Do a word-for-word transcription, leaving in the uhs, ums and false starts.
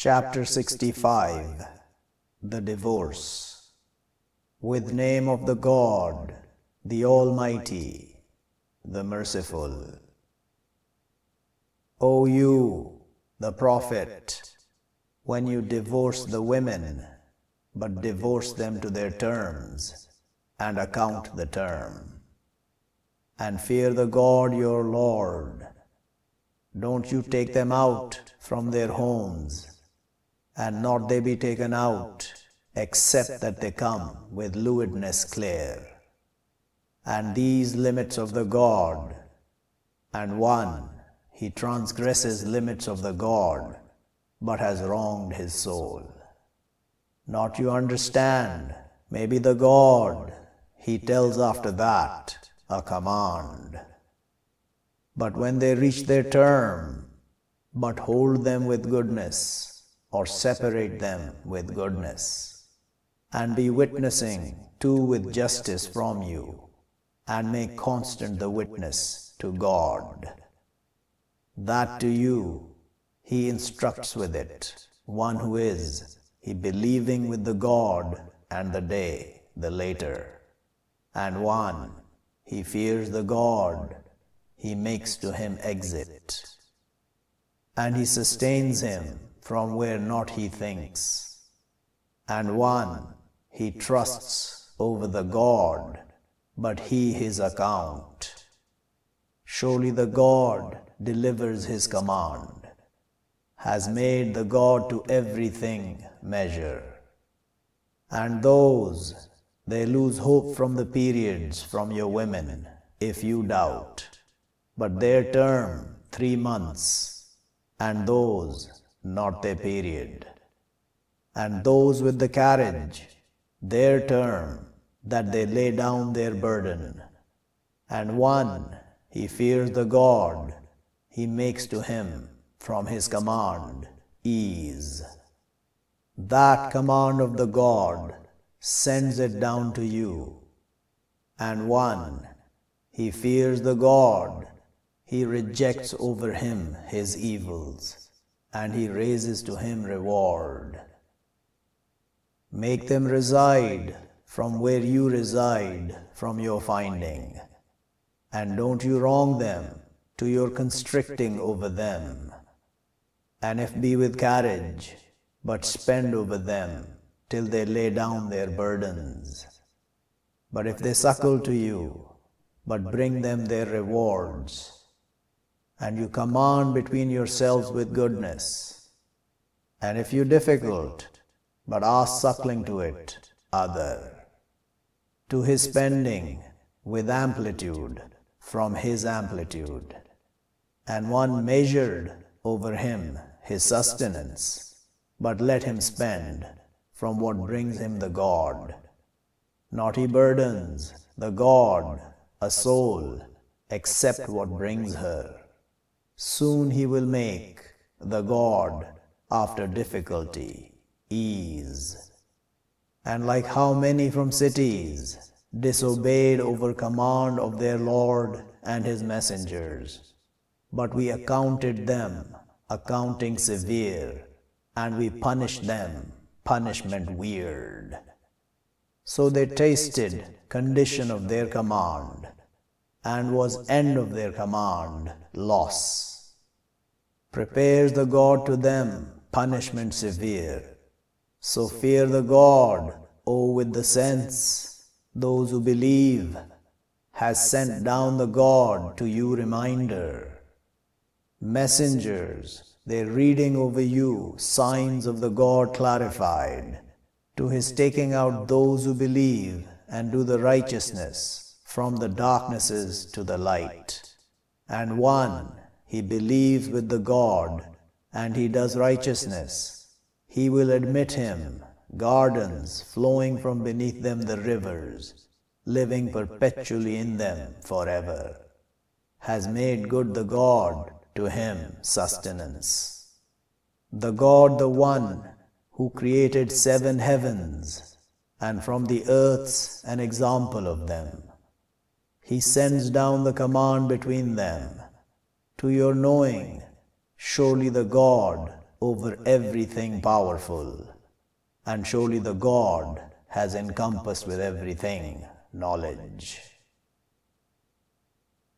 Chapter sixty-five, The Divorce. With name of the God, the Almighty, the Merciful. O you, the Prophet, when you divorce the women, but divorce them to their terms, and account the term, and fear the God your Lord. Don't you take them out from their homes, and not they be taken out, except that they come with lewdness clear. And these limits of the God, and one, he transgresses limits of the God, but has wronged his soul. Not you understand, maybe the God, he tells after that, a command. But when they reach their term, but hold them with goodness, or separate them with goodness, and be witnessing too with justice from you, and make constant the witness to God. That to you, he instructs with it, one who is, he believing with the God and the day, the later, and one, he fears the God, he makes to him exit, and he sustains him from where not he thinks, and one, he trusts over the God, but he his account. Surely the God delivers his command, has made the God to everything measure. And those, they lose hope from the periods from your women, if you doubt, but their term three months, and those, not their period, and those with the carriage, their term, that they lay down their burden, and one, he fears the God, he makes to him, from his command, ease. That command of the God sends it down to you, and one, he fears the God, he rejects over him his evils, and he raises to him reward. Make them reside from where you reside from your finding, and don't you wrong them to your constricting over them. And if be with carriage, but spend over them till they lay down their burdens. But if they suckle to you, but bring them their rewards, and you command between yourselves with goodness. And if you difficult, but ask suckling to it, other. To his spending, with amplitude, from his amplitude. And one measured over him his sustenance, but let him spend from what brings him the God. Not he burdens the God, a soul, except what brings her. Soon he will make the God after difficulty ease. And like how many from cities disobeyed over command of their Lord and his messengers, but we accounted them accounting severe, and we punished them punishment weird. So they tasted condition of their command, and was end of their command loss. Prepares the God to them punishment severe. So fear the God, O with the sense, those who believe, has sent down the God to you reminder. Messengers, they reading over you signs of the God clarified, to his taking out those who believe and do the righteousness, from the darknesses to the light. And one, he believes with the God, and he does righteousness. He will admit him, gardens flowing from beneath them the rivers, living perpetually in them forever. Has made good the God, to him sustenance. The God, the one, who created seven heavens, and from the earths an example of them. He sends down the command between them, to your knowing, surely the God, over everything powerful, and surely the God has encompassed with everything knowledge.